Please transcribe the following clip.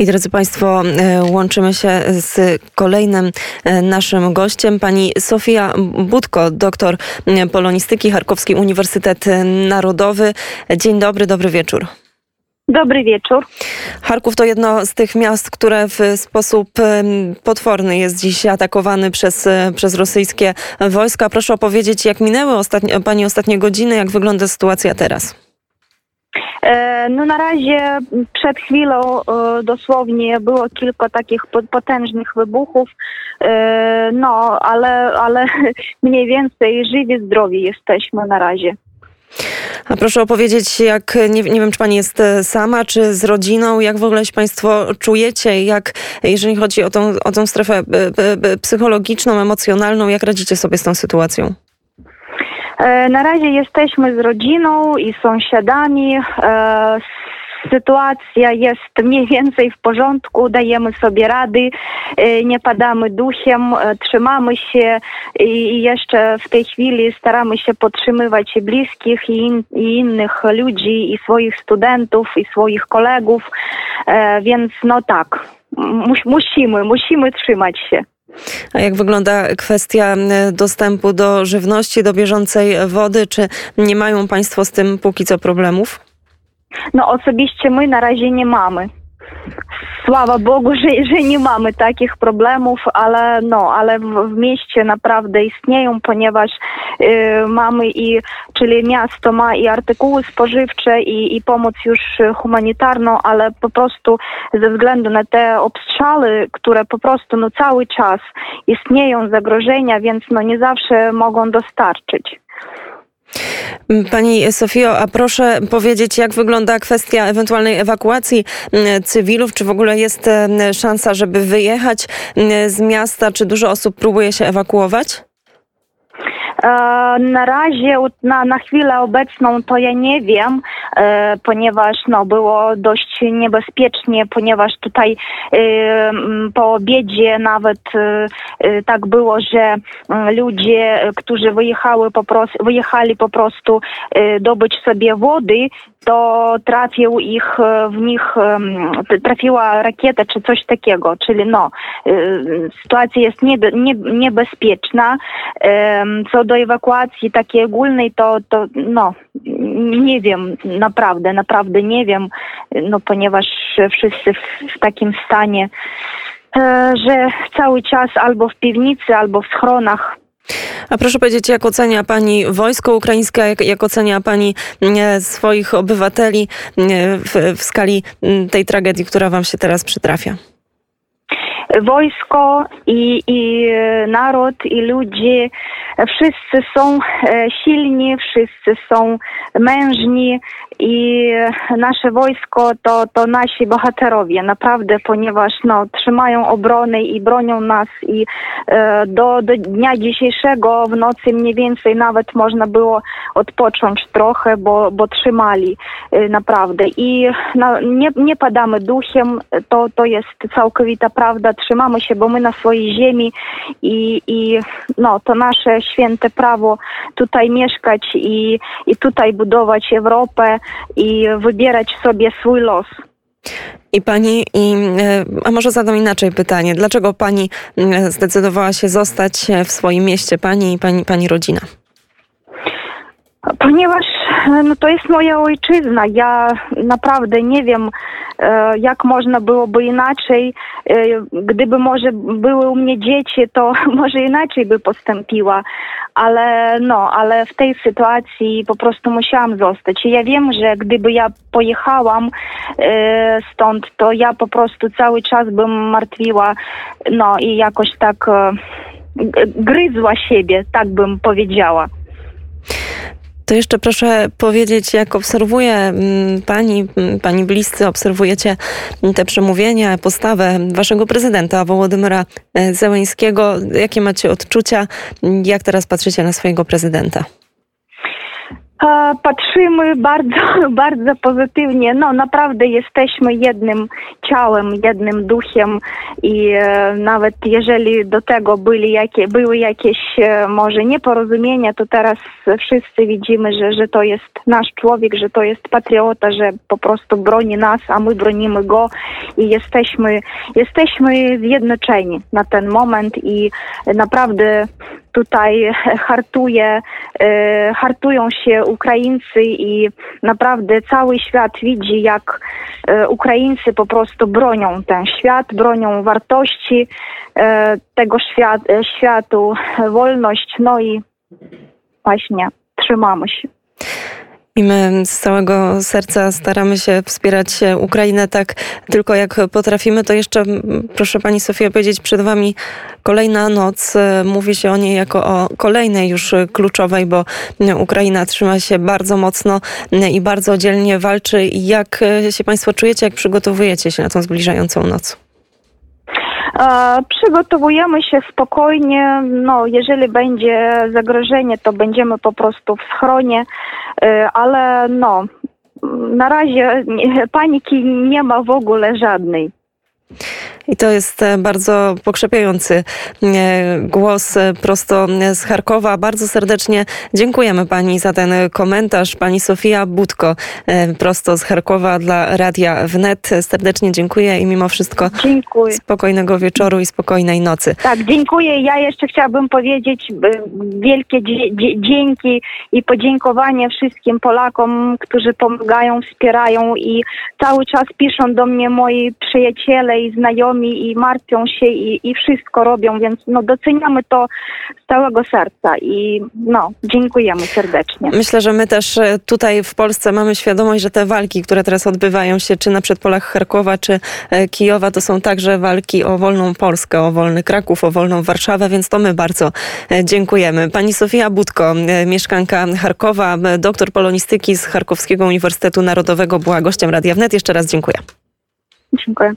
I drodzy Państwo, łączymy się z kolejnym naszym gościem, pani Sofia Budko, doktor polonistyki, Charkowski Uniwersytet Narodowy. Dzień dobry, dobry wieczór. Dobry wieczór. Charków to jedno z tych miast, które w sposób potworny jest dziś atakowany przez rosyjskie wojska. Proszę opowiedzieć, jak minęły pani ostatnie godziny, jak wygląda sytuacja teraz? No na razie przed chwilą dosłownie było kilka takich potężnych wybuchów, no ale mniej więcej żywi, zdrowi jesteśmy na razie. A proszę opowiedzieć, jak, nie wiem, czy pani jest sama, czy z rodziną, jak w ogóle się państwo czujecie, jak, jeżeli chodzi o tą strefę psychologiczną, emocjonalną, jak radzicie sobie z tą sytuacją? Na razie jesteśmy z rodziną i sąsiadami. Sytuacja jest mniej więcej w porządku, dajemy sobie rady, nie padamy duchem, trzymamy się i jeszcze w tej chwili staramy się podtrzymywać bliskich i innych ludzi, i swoich studentów, i swoich kolegów, więc no tak, musimy trzymać się. A jak wygląda kwestia dostępu do żywności, do bieżącej wody? Czy nie mają państwo z tym póki co problemów? No osobiście my na razie nie mamy. Sława Bogu, że nie mamy takich problemów, ale w mieście naprawdę istnieją, ponieważ mamy czyli miasto ma i artykuły spożywcze i pomoc już humanitarną, ale po prostu ze względu na te obstrzały, które po prostu no cały czas istnieją, zagrożenia, więc no nie zawsze mogą dostarczyć. Pani Sofio, a proszę powiedzieć, jak wygląda kwestia ewentualnej ewakuacji cywilów? Czy w ogóle jest szansa, żeby wyjechać z miasta? Czy dużo osób próbuje się ewakuować? Na razie, na chwilę obecną to ja nie wiem, ponieważ było dość niebezpiecznie, ponieważ tutaj po obiedzie nawet tak było, że ludzie, którzy wyjechali po prostu dobyć sobie wody, to trafiła rakieta czy coś takiego, czyli sytuacja jest niebezpieczna. Co do ewakuacji takiej ogólnej, to nie wiem, naprawdę nie wiem, ponieważ wszyscy w takim stanie, że cały czas albo w piwnicy, albo w schronach. A proszę powiedzieć, jak ocenia pani wojsko ukraińskie, jak ocenia pani swoich obywateli w skali tej tragedii, która wam się teraz przytrafia? Wojsko i naród, i ludzie, wszyscy są silni, wszyscy są mężni i nasze wojsko to nasi bohaterowie, naprawdę, ponieważ trzymają obronę i bronią nas i do dnia dzisiejszego w nocy mniej więcej nawet można było odpocząć trochę, bo trzymali naprawdę i nie padamy duchem, to jest całkowita prawda, trzymamy się, bo my na swojej ziemi i to nasze święte prawo tutaj mieszkać i tutaj budować Europę i wybierać sobie swój los. I pani, a może zadam inaczej pytanie, dlaczego pani zdecydowała się zostać w swoim mieście, pani i pani rodzina? Ponieważ to jest moja ojczyzna, ja naprawdę nie wiem, jak można byłoby inaczej. Gdyby może były u mnie dzieci, to może inaczej by postąpiła, ale w tej sytuacji po prostu musiałam zostać. I ja wiem, że gdyby ja pojechałam stąd, to ja po prostu cały czas bym martwiła, i jakoś tak gryzła siebie, tak bym powiedziała. To jeszcze proszę powiedzieć, jak obserwuje pani bliscy, obserwujecie te przemówienia, postawę waszego prezydenta Wołodymyra Zeleńskiego. Jakie macie odczucia? Jak teraz patrzycie na swojego prezydenta? Patrzymy bardzo, bardzo pozytywnie. No naprawdę jesteśmy jednym ciałem, jednym duchem i nawet jeżeli do tego były jakieś może nieporozumienia, to teraz wszyscy widzimy, że to jest nasz człowiek, że to jest patriota, że po prostu broni nas, a my bronimy go i jesteśmy zjednoczeni na ten moment i naprawdę tutaj hartują się Ukraińcy i naprawdę cały świat widzi, jak Ukraińcy po prostu bronią ten świat, bronią wartości tego światu, wolność, no i właśnie trzymamy się. I my z całego serca staramy się wspierać Ukrainę tak tylko jak potrafimy. To jeszcze, proszę pani Sofia, powiedzieć, przed wami kolejna noc. Mówi się o niej jako o kolejnej już kluczowej, bo Ukraina trzyma się bardzo mocno i bardzo dzielnie walczy. Jak się państwo czujecie, jak przygotowujecie się na tą zbliżającą noc? Przygotowujemy się spokojnie, no jeżeli będzie zagrożenie, to będziemy po prostu w schronie, ale no na razie paniki nie ma w ogóle żadnej. I to jest bardzo pokrzepiający głos prosto z Charkowa. Bardzo serdecznie dziękujemy pani za ten komentarz. Pani Sofia Budko prosto z Charkowa dla Radia Wnet. Serdecznie dziękuję i mimo wszystko dziękuję. Spokojnego wieczoru i spokojnej nocy. Tak, dziękuję. Ja jeszcze chciałabym powiedzieć wielkie dzięki i podziękowanie wszystkim Polakom, którzy pomagają, wspierają i cały czas piszą do mnie moi przyjaciele i znajomi i martwią się i wszystko robią, więc no doceniamy to z całego serca i no dziękujemy serdecznie. Myślę, że my też tutaj w Polsce mamy świadomość, że te walki, które teraz odbywają się czy na przedpolach Charkowa, czy Kijowa, to są także walki o wolną Polskę, o wolny Kraków, o wolną Warszawę, więc to my bardzo dziękujemy. Pani Sofia Budko, mieszkanka Charkowa, doktor polonistyki z Charkowskiego Uniwersytetu Narodowego była gościem Radia Wnet. Jeszcze raz dziękuję. Dziękuję.